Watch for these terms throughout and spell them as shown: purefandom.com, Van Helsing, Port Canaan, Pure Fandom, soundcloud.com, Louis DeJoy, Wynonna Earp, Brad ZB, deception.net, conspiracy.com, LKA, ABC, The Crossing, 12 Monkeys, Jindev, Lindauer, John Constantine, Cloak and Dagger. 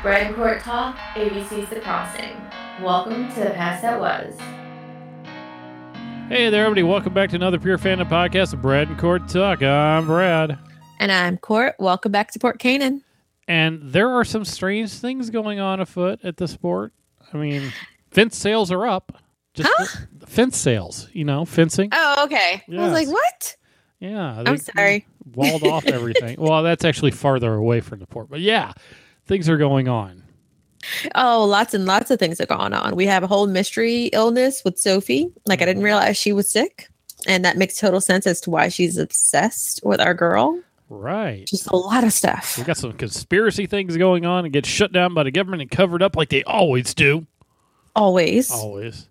Bread and Court Talk, ABC's The Crossing. Welcome to The Past That Was. Hey there, everybody. Welcome back to another Pure Fandom podcast of Bread and Court Talk. I'm Brad. And I'm Court. Welcome back to Port Canaan. And there are some strange things going on afoot at this port. I mean, fence sales are up. Just fence sales, you know, fencing. Oh, okay. Yes. I was like, what? Yeah. I'm sorry. Walled off everything. Well, that's actually farther away from the port. But yeah. Things are going on. Oh, lots and lots of things are going on. We have a whole mystery illness with Sophie. Like, I didn't realize she was sick. And that makes total sense as to why she's obsessed with our girl. Right. Just a lot of stuff. We got some conspiracy things going on and get shut down by the government and covered up like they always do. Always. Always.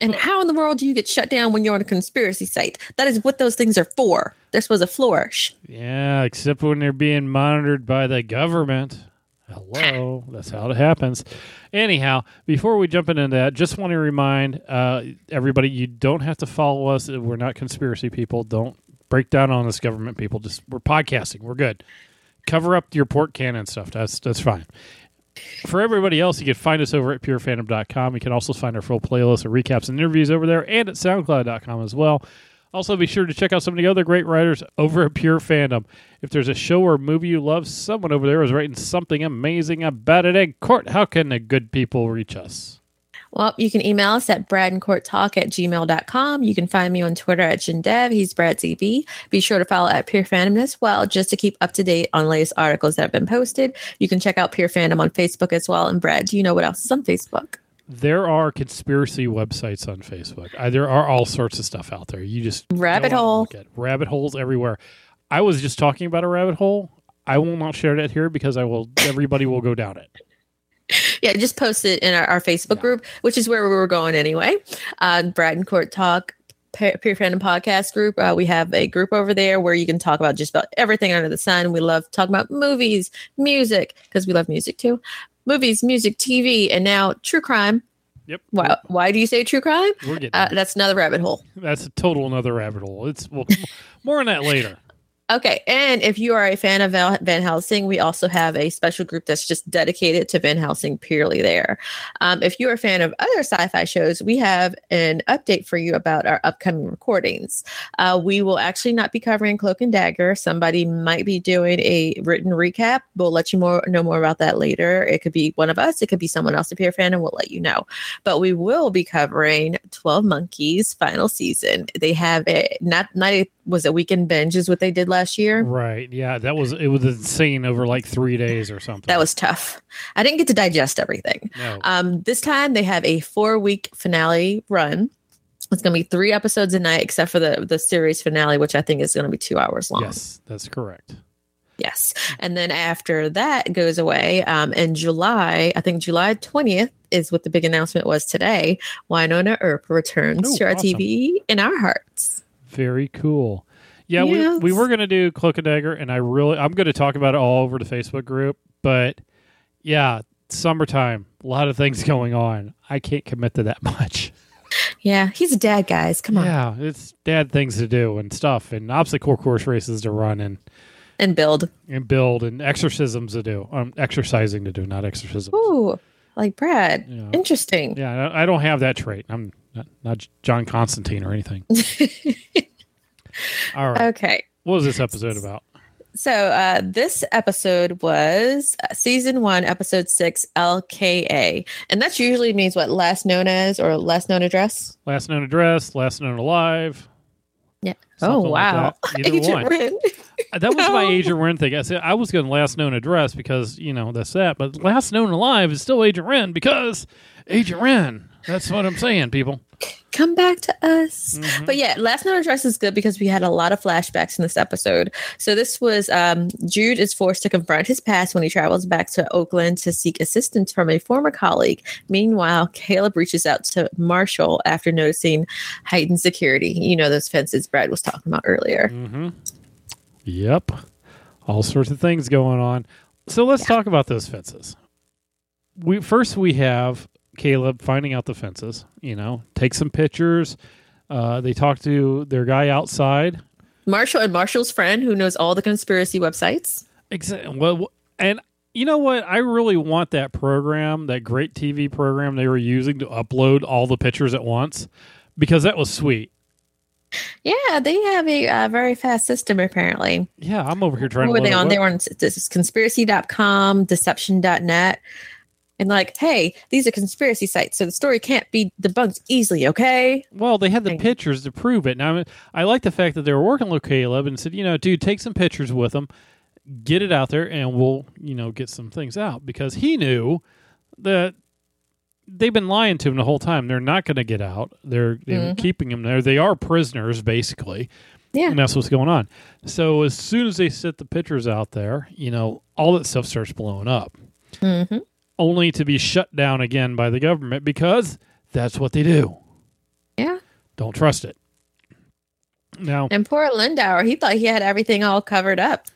And how in the world do you get shut down when you're on a conspiracy site? That is what those things are for. They're supposed to flourish. Yeah, except when they're being monitored by the government. Hello. That's how it happens. Anyhow, before we jump into that, just want to remind everybody, you don't have to follow us. We're not conspiracy people. Don't break down on us government people. Just we're podcasting. We're good. Cover up your Port Canaan stuff. That's fine. For everybody else, you can find us over at purefandom.com. You can also find our full playlist of recaps and interviews over there and at soundcloud.com as well. Also, be sure to check out some of the other great writers over at Pure Fandom. If there's a show or movie you love, someone over there is writing something amazing about it. And Court, how can the good people reach us? Well, you can email us at bradandcourttalk@gmail.com. You can find me on Twitter at Jindev. He's Brad ZB. Be sure to follow at Pure Fandom as well, just to keep up to date on latest articles that have been posted. You can check out Pure Fandom on Facebook as well. And Brad, do you know what else is on Facebook? There are conspiracy websites on Facebook. There are all sorts of stuff out there. You just rabbit hole. Rabbit holes everywhere. I was just talking about a rabbit hole. I will not share that here because everybody will go down it. Yeah, just post it in our Facebook group, which is where we were going anyway. Brad and Court Talk, Pure Fandom podcast group. We have a group over there where you can talk about just about everything under the sun. We love talking about movies, music, because we love music too. Movies, music, TV, and now true crime. Yep. Why do you say true crime? We're getting that's another rabbit hole. That's a total another rabbit hole. More on that later. Okay. And if you are a fan of Van Helsing, we also have a special group that's just dedicated to Van Helsing purely there. If you're a fan of other sci-fi shows, we have an update for you about our upcoming recordings. We will actually not be covering Cloak and Dagger. Somebody might be doing a written recap. We'll let you know more about that later. It could be one of us. It could be someone else, a Pure Fan, and we'll let you know. But we will be covering 12 Monkeys final season. They have a was it Weekend Binge is what they did last year? Right. Yeah, it was insane over like 3 days or something. That was tough. I didn't get to digest everything. No. This time they have a 4-week finale run. It's going to be 3 episodes a night, except for the series finale, which I think is going to be 2 hours long. Yes, that's correct. Yes. And then after that goes away in July, I think July 20th is what the big announcement was today. Wynonna Earp returns to our TV in our hearts. Very cool. Yeah, yes. we were going to do Cloak and Dagger, and I'm going to talk about it all over the Facebook group. But yeah, summertime, a lot of things going on. I can't commit to that much. Yeah, he's a dad, guys. Come on. Yeah, it's dad things to do and stuff, and obstacle course races to run and build and exorcisms to do. Exercising to do, not exorcisms. Ooh, like Brad. Yeah. Interesting. Yeah, I don't have that trait. I'm not John Constantine or anything. All right. Okay. What was this episode about? So this episode was season 1, episode 6, LKA. And that usually means what? Last known as or last known address? Last known address, last known alive. Yeah. Oh, wow. Like that. Agent Wren. That was my Agent Wren thing. I said I was going to last known address because, you know, that's that. But last known alive is still Agent Wren because Agent Wren. That's what I'm saying, people. Come back to us. Mm-hmm. But yeah, last known address is good because we had a lot of flashbacks in this episode. So this was Jude is forced to confront his past when he travels back to Oakland to seek assistance from a former colleague. Meanwhile, Caleb reaches out to Marshall after noticing heightened security. You know, those fences Brad was talking about earlier. Mm-hmm. Yep. All sorts of things going on. So let's talk about those fences. We have Caleb finding out the fences, you know, take some pictures. They talk to their guy outside. Marshall's friend who knows all the conspiracy websites. Exactly. Well, and you know what? I really want that program, that great TV program they were using to upload all the pictures at once, because that was sweet. Yeah, they have a very fast system, apparently. Yeah, I'm over here trying to... What were they on? They were on conspiracy.com, deception.net. And like, hey, these are conspiracy sites, so the story can't be debunked easily, okay? Well, they had the pictures to prove it. Now, I like the fact that they were working with Caleb and said, you know, dude, take some pictures with them, get it out there, and we'll, you know, get some things out. Because he knew that they've been lying to him the whole time. They're not going to get out. They're keeping him there. They are prisoners, basically. Yeah. And that's what's going on. So as soon as they set the pictures out there, you know, all that stuff starts blowing up. Mm-hmm. Only to be shut down again by the government, because that's what they do. Yeah. Don't trust it. Now, and poor Lindauer, he thought he had everything all covered up.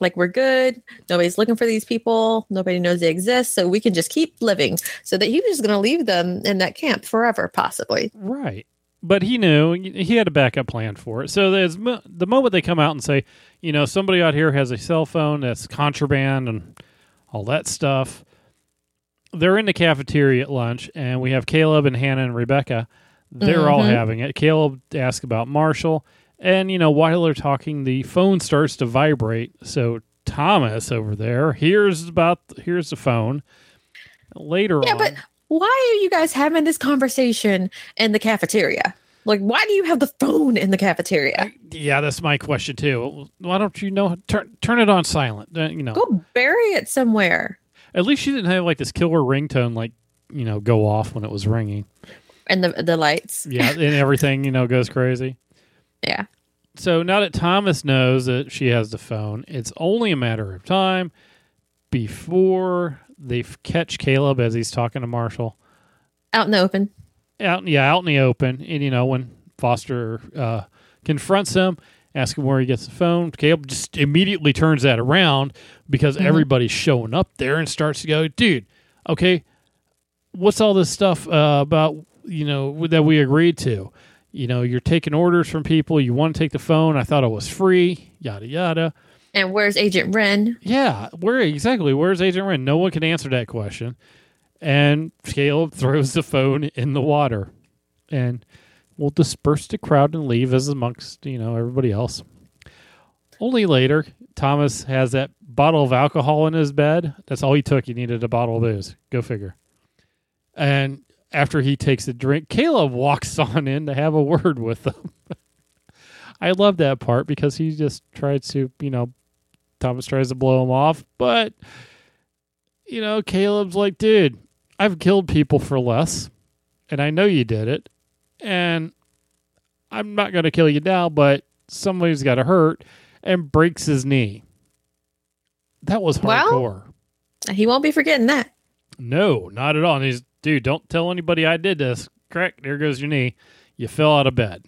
Like, we're good. Nobody's looking for these people. Nobody knows they exist. So we can just keep living. So that he was just going to leave them in that camp forever, possibly. Right. But he knew he had a backup plan for it. So there's the moment they come out and say, you know, somebody out here has a cell phone that's contraband and all that stuff. They're in the cafeteria at lunch, and we have Caleb and Hannah and Rebecca. They're all having it. Caleb asks about Marshall. And, you know, while they're talking, the phone starts to vibrate. So Thomas over there here's the phone. Later on. Yeah, but why are you guys having this conversation in the cafeteria? Like, why do you have the phone in the cafeteria? Yeah, that's my question, too. Why don't you know? Turn it on silent. You know, go bury it somewhere. At least she didn't have, like, this killer ringtone, like, you know, go off when it was ringing. And the lights. Yeah, and everything, you know, goes crazy. Yeah. So now that Thomas knows that she has the phone, it's only a matter of time before they catch Caleb as he's talking to Marshall. Out in the open. Out in the open. And, you know, when Foster confronts him, asks him where he gets the phone, Caleb just immediately turns that around because everybody's showing up there and starts to go, dude, okay, what's all this stuff about, you know, that we agreed to? You know, you're taking orders from people. You want to take the phone. I thought it was free, yada, yada. And where's Agent Wren? Yeah, where's Agent Wren? No one can answer that question. And Caleb throws the phone in the water. And we'll disperse the crowd and leave as amongst, you know, everybody else. Only later, Thomas has that bottle of alcohol in his bed. That's all he took. He needed a bottle of booze. Go figure. And after he takes a drink, Caleb walks on in to have a word with them. I love that part because he just tried to, you know, Thomas tries to blow him off. But, you know, Caleb's like, dude, I've killed people for less, and I know you did it, and I'm not going to kill you now, but somebody's got to hurt, and breaks his knee. That was hardcore. Well, he won't be forgetting that. No, not at all. And he's, dude, don't tell anybody I did this. Correct. There goes your knee. You fell out of bed.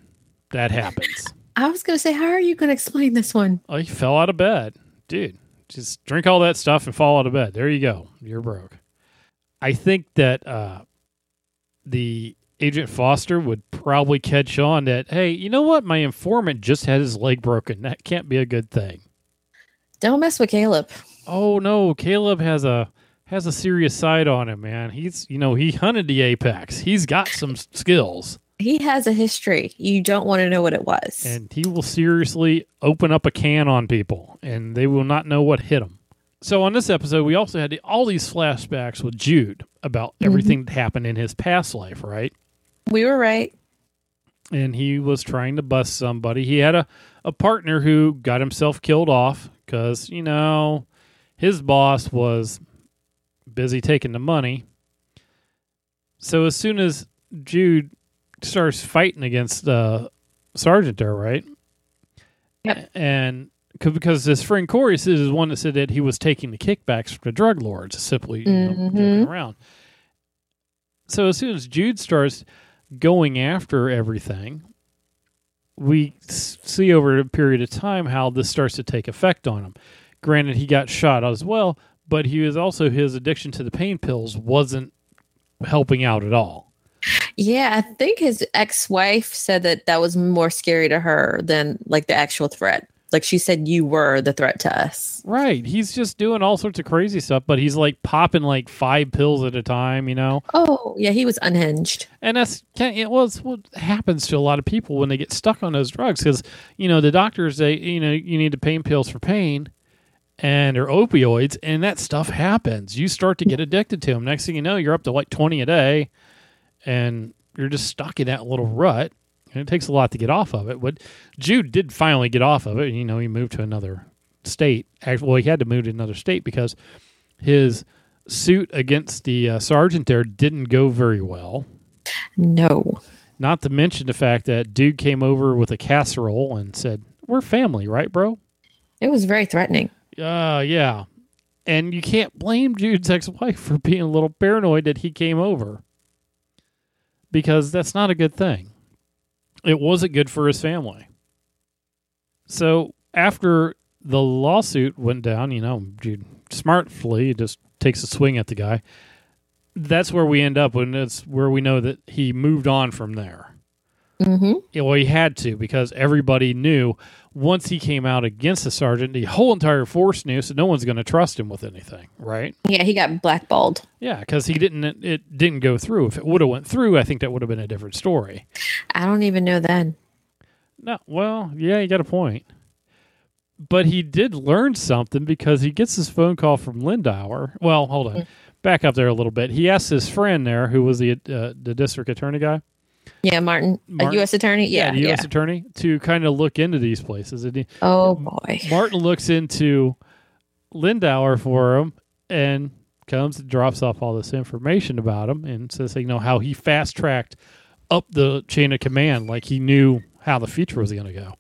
That happens. I was going to say, how are you going to explain this one? Oh, you fell out of bed. Dude, just drink all that stuff and fall out of bed. There you go. You're broke. I think that the Agent Foster would probably catch on that, hey, you know what? My informant just had his leg broken. That can't be a good thing. Don't mess with Caleb. Oh, no. Caleb has a serious side on him, man. He's, you know, he hunted the apex. He's got some skills. He has a history. You don't want to know what it was. And he will seriously open up a can on people, and they will not know what hit them. So on this episode, we also had all these flashbacks with Jude about everything that happened in his past life, right? We were right. And he was trying to bust somebody. He had a partner who got himself killed off because, you know, his boss was busy taking the money. So as soon as Jude starts fighting against the sergeant there, right? Yep. And because his friend Corey is one that said that he was taking the kickbacks from the drug lords, simply you know, around. So as soon as Jude starts going after everything, we see over a period of time how this starts to take effect on him. Granted, he got shot as well, but he was also, his addiction to the pain pills wasn't helping out at all. Yeah, I think his ex-wife said that was more scary to her than like the actual threat. Like she said, you were the threat to us. Right. He's just doing all sorts of crazy stuff, but he's like popping like 5 pills at a time, you know? Oh, yeah. He was unhinged. And that's what happens to a lot of people when they get stuck on those drugs because, you know, the doctors, they, you know, you need the pain pills for pain and or opioids, and that stuff happens. You start to get addicted to them. Next thing you know, you're up to like 20 a day, and you're just stuck in that little rut. And it takes a lot to get off of it, but Jude did finally get off of it. You know, he moved to another state. Well, he had to move to another state because his suit against the sergeant there didn't go very well. No. Not to mention the fact that dude came over with a casserole and said, "We're family, right, bro?" It was very threatening. Yeah. And you can't blame Jude's ex-wife for being a little paranoid that he came over because that's not a good thing. It wasn't good for his family. So after the lawsuit went down, you know, Jude smartly just takes a swing at the guy. That's where we end up, and it's where we know that he moved on from there. Mm-hmm. Yeah, well, he had to because everybody knew once he came out against the sergeant, the whole entire force knew, so no one's going to trust him with anything, right? Yeah, he got blackballed. Yeah, because it didn't go through. If it would have went through, I think that would have been a different story. I don't even know then. No, well, yeah, you got a point. But he did learn something because he gets his phone call from Lindauer. Well, hold on. Mm-hmm. Back up there a little bit. He asked his friend there, who was the district attorney guy. Yeah, Martin, a U.S. attorney. Yeah, U.S. attorney to kind of look into these places. And boy. Martin looks into Lindauer for him and comes and drops off all this information about him and says, you know, how he fast-tracked up the chain of command, like he knew how the future was going to go.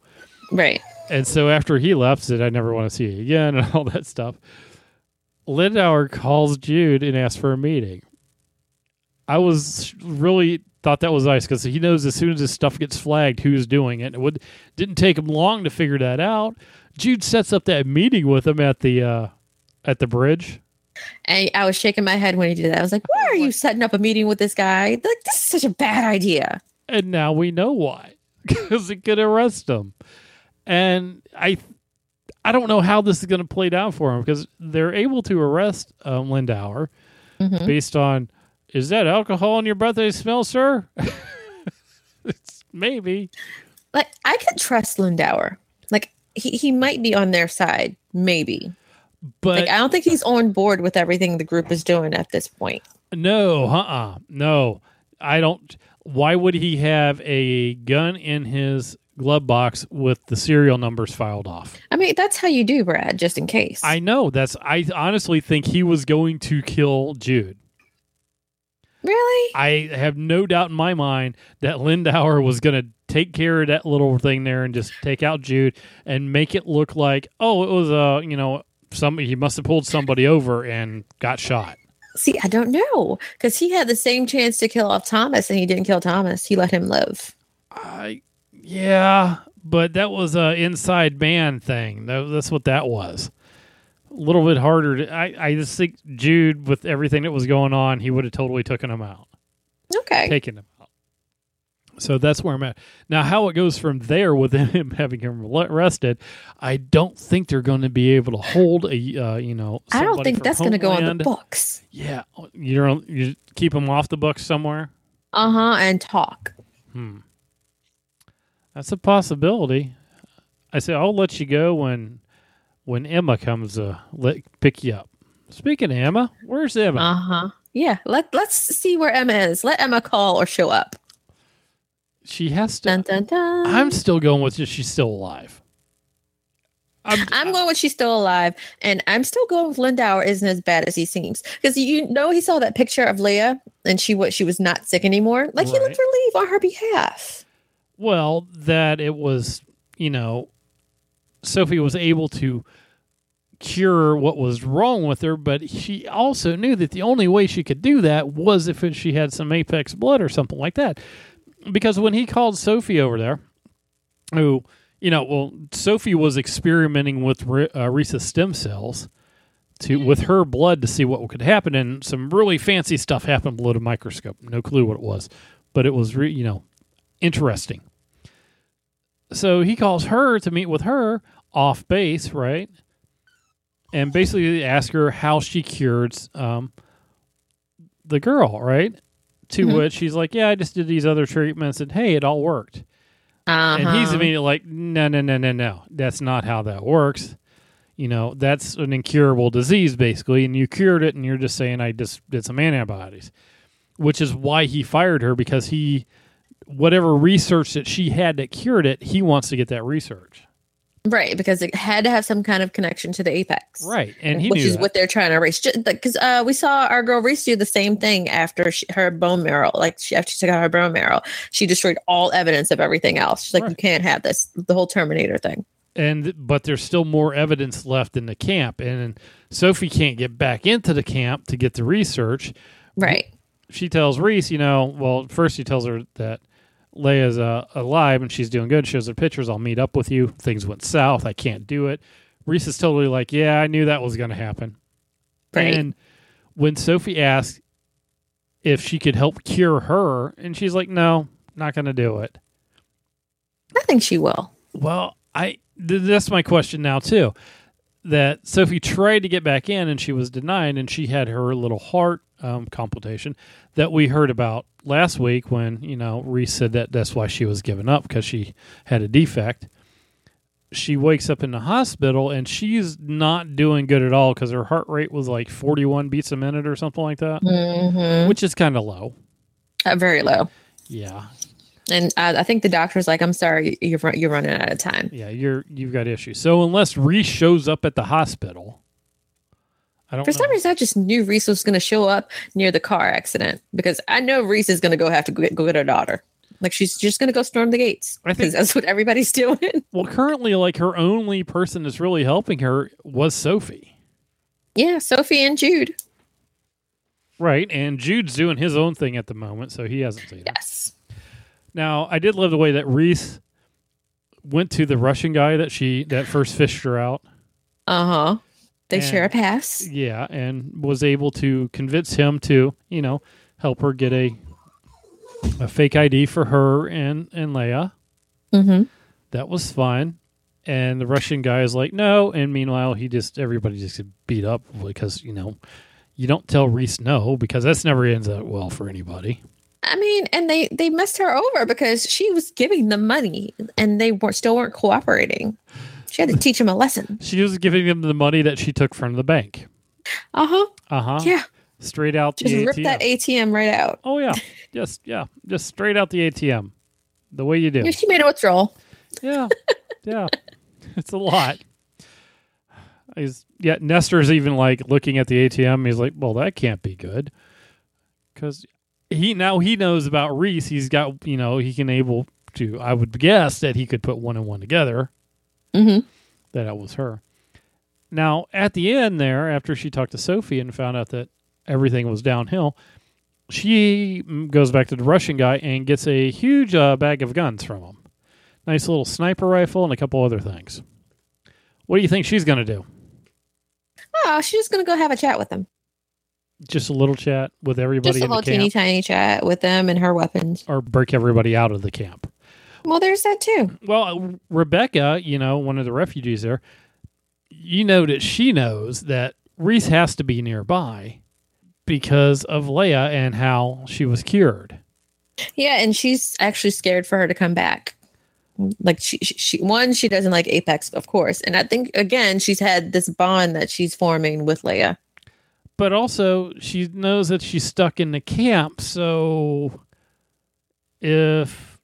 Right. And so after he left, said, I never want to see you again and all that stuff, Lindauer calls Jude and asks for a meeting. I was really... thought that was nice because he knows as soon as this stuff gets flagged who's doing it. Didn't take him long to figure that out. Jude sets up that meeting with him at the bridge. And I was shaking my head when he did that. I was like, why are you setting up a meeting with this guy? Like, this is such a bad idea. And now we know why. Because it could arrest him. And I don't know how this is going to play down for him because they're able to arrest Lindauer based on, is that alcohol in your breath they smell, sir? It's maybe. Like, I could trust Lindauer. Like, he might be on their side, maybe. But like, I don't think he's on board with everything the group is doing at this point. No, no. I don't. Why would he have a gun in his glove box with the serial numbers filed off? I mean, that's how you do, Brad, just in case. I know. I honestly think he was going to kill Jude. Really? I have no doubt in my mind that Lindauer was going to take care of that little thing there and just take out Jude and make it look like, oh, it was somebody, he must have pulled somebody over and got shot. See, I don't know, because he had the same chance to kill off Thomas and he didn't kill Thomas. He let him live. Yeah, but that was an inside man thing. That's what that was. A little bit harder. I just think Jude, with everything that was going on, he would have totally taken him out. Okay. Taken him out. So that's where I'm at. Now, how it goes from there with him having him arrested, I don't think they're going to be able to hold a, I don't think that's going to go on the books. Yeah. You keep him off the books somewhere? And talk. That's a possibility. I say, I'll let you go when Emma comes to pick you up. Speaking of Emma, where's Emma? Yeah, let's see where Emma is. Let Emma call or show up. She has to. Dun, dun, dun. I'm still going with she's still alive. I'm going with she's still alive, and I'm still going with Lindauer isn't as bad as he seems. Because you know he saw that picture of Leah, and she was not sick anymore. Like, right. He looked relieved on her behalf. Well, that it was, Sophie was able to cure what was wrong with her, but she also knew that the only way she could do that was if she had some Apex blood or something like that. Because when he called Sophie over there, who, Sophie was experimenting with Reese's stem cells with her blood to see what could happen, and some really fancy stuff happened below the microscope. No clue what it was, but it was, interesting. So he calls her to meet with her off base, right? And basically ask her how she cured the girl, right? To which she's like, yeah, I just did these other treatments, and hey, it all worked. And he's immediately like, no. That's not how that works. You know, that's an incurable disease, basically, and you cured it, and you're just saying I just did some antibodies, which is why he fired her, because he, whatever research that she had that cured it, he wants to get that research. Right, because it had to have some kind of connection to the Apex. Right, and he knew that. Which is what they're trying to erase. Because we saw our girl Reese do the same thing after her bone marrow. Like, after she took out her bone marrow, she destroyed all evidence of everything else. She's like, right. You can't have this, the whole Terminator thing. But there's still more evidence left in the camp. And Sophie can't get back into the camp to get the research. Right. She tells Reese, you know, well, first she tells her that Leia's alive and she's doing good. She shows her pictures. I'll meet up with you. Things went south. I can't do it. Reese is totally like, yeah, I knew that was going to happen. Right. And when Sophie asked if she could help cure her, and she's like, no, not going to do it. I think she will. Well, that's my question now, too, that Sophie tried to get back in and she was denied, and she had her little heart complication that we heard about last week when, you know, Reese said that that's why she was given up, because she had a defect. She wakes up in the hospital and she's not doing good at all because her heart rate was like 41 beats a minute or something like that, which is kind of low. Very low. Yeah. And I think the doctor's like, I'm sorry, you're running out of time. Yeah, you've got issues. So unless Reese shows up at the hospital, I don't know. For some reason, I just knew Reese was going to show up near the car accident, because I know Reese is going to go get her daughter. Like, she's just going to go storm the gates. I think that's what everybody's doing. Well, currently, like, her only person that's really helping her was Sophie. Yeah, Sophie and Jude. Right, and Jude's doing his own thing at the moment, so he hasn't seen it. Yes. Now, I did love the way that Reese went to the Russian guy that first fished her out. Uh-huh. They share a pass. Yeah, and was able to convince him to, you know, help her get a fake ID for her and Leia. Mm-hmm. That was fun. And the Russian guy is like, no. And meanwhile, everybody just gets beat up because, you know, you don't tell Reese no, because that's never ends out well for anybody. I mean, and they messed her over because she was giving them money and they still weren't cooperating. She had to teach them a lesson. She was giving them the money that she took from the bank. Uh-huh. Uh-huh. Yeah. Straight out the ATM. Just rip that ATM right out. Oh, yeah. Just straight out the ATM. The way you do. Yeah, she made a withdrawal. Yeah. Yeah. It's a lot. Nestor's even like looking at the ATM. He's like, well, that can't be good. Because... He knows about Reese. He's got, you know, he can able to, I would guess that he could put one and one together. Mm-hmm. That it was her. Now, at the end there, after she talked to Sophie and found out that everything was downhill, she goes back to the Russian guy and gets a huge bag of guns from him. Nice little sniper rifle and a couple other things. What do you think she's going to do? Oh, she's just going to go have a chat with him. Just a little chat with everybody in the camp. Just a little teeny tiny chat with them and her weapons. Or break everybody out of the camp. Well, there's that too. Well, Rebecca, you know, one of the refugees there, you know that she knows that Reese has to be nearby because of Leia and how she was cured. Yeah, and she's actually scared for her to come back. Like, she doesn't like Apex, of course. And I think, again, she's had this bond that she's forming with Leia. But also, she knows that she's stuck in the camp, so if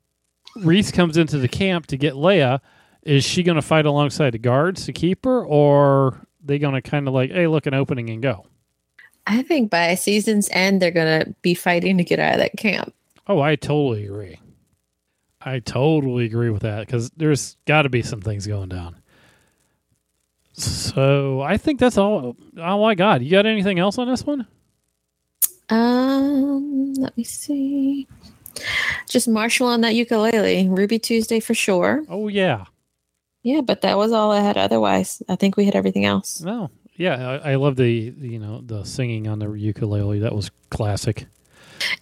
Reese comes into the camp to get Leia, is she going to fight alongside the guards to keep her, or are they going to kind of like, hey, look, an opening and go? I think by season's end, they're going to be fighting to get out of that camp. Oh, I totally agree. With that, because there's got to be some things going down. So I think that's all I got. You got anything else on this one? Let me see. Just Marshall on that ukulele. Ruby Tuesday for sure. Oh, yeah. Yeah, but that was all I had otherwise. I think we had everything else. No. Yeah, I love the singing on the ukulele. That was classic.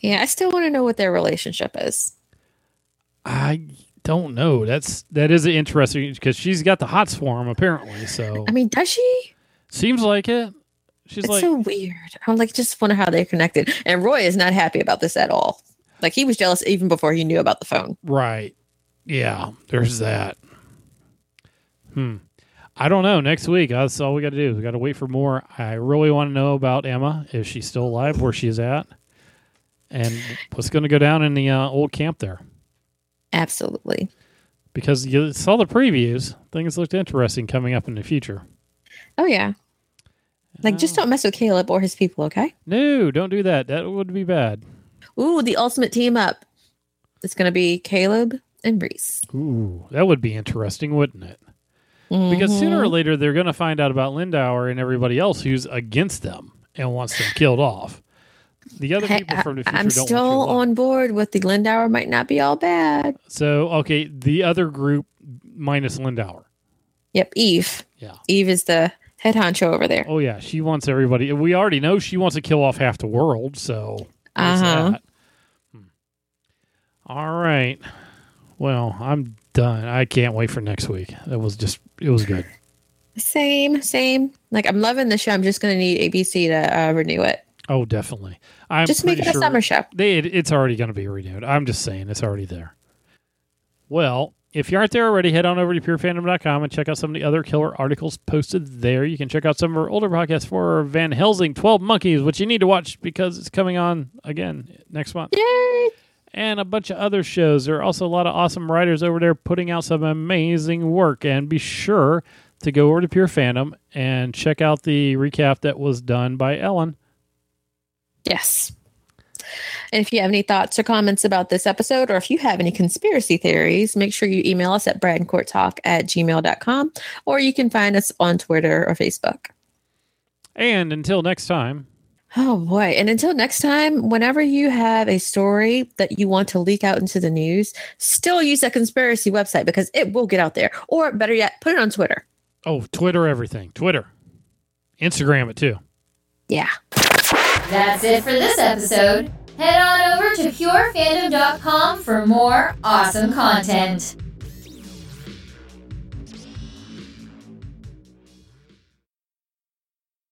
Yeah, I still want to know what their relationship is. I don't know. That is interesting because she's got the hot swarm apparently. So I mean, does she? Seems like it. She's it's like so weird. I'm like, just wonder how they're connected. And Roy is not happy about this at all. Like he was jealous even before he knew about the phone. Right. Yeah. There's that. I don't know. Next week, that's all we got to do. We got to wait for more. I really want to know about Emma. Is she still alive? Where she is at? And what's going to go down in the old camp there? Absolutely. Because you saw the previews. Things looked interesting coming up in the future. Oh, yeah. Like, just don't mess with Caleb or his people, okay? No, don't do that. That would be bad. Ooh, the ultimate team up. It's going to be Caleb and Reese. Ooh, that would be interesting, wouldn't it? Mm-hmm. Because sooner or later, they're going to find out about Lindauer and everybody else who's against them and wants them killed off. The other people from the future I'm don't still want on board with the Lindauer might not be all bad. So, okay, the other group minus Lindauer. Yep, Eve. Yeah. Eve is the head honcho over there. Oh, yeah. She wants everybody. We already know she wants to kill off half the world, so that. All right. Well, I'm done. I can't wait for next week. It was good. Same. Like, I'm loving the show. I'm just going to need ABC to renew it. Oh, definitely. Just make it a summer show. It's already going to be renewed. I'm just saying it's already there. Well, if you aren't there already, head on over to purefandom.com and check out some of the other killer articles posted there. You can check out some of our older podcasts for Van Helsing, 12 Monkeys, which you need to watch because it's coming on again next month. Yay! And a bunch of other shows. There are also a lot of awesome writers over there putting out some amazing work. And be sure to go over to Pure Fandom and check out the recap that was done by Ellen. Yes. And if you have any thoughts or comments about this episode, or if you have any conspiracy theories, make sure you email us at bradandcourttalk@gmail.com, or you can find us on Twitter or Facebook. And until next time. Oh, boy. And until next time, whenever you have a story that you want to leak out into the news, still use that conspiracy website because it will get out there. Or better yet, put it on Twitter. Oh, Twitter everything. Twitter. Instagram it too. Yeah. That's it for this episode. Head on over to purefandom.com for more awesome content.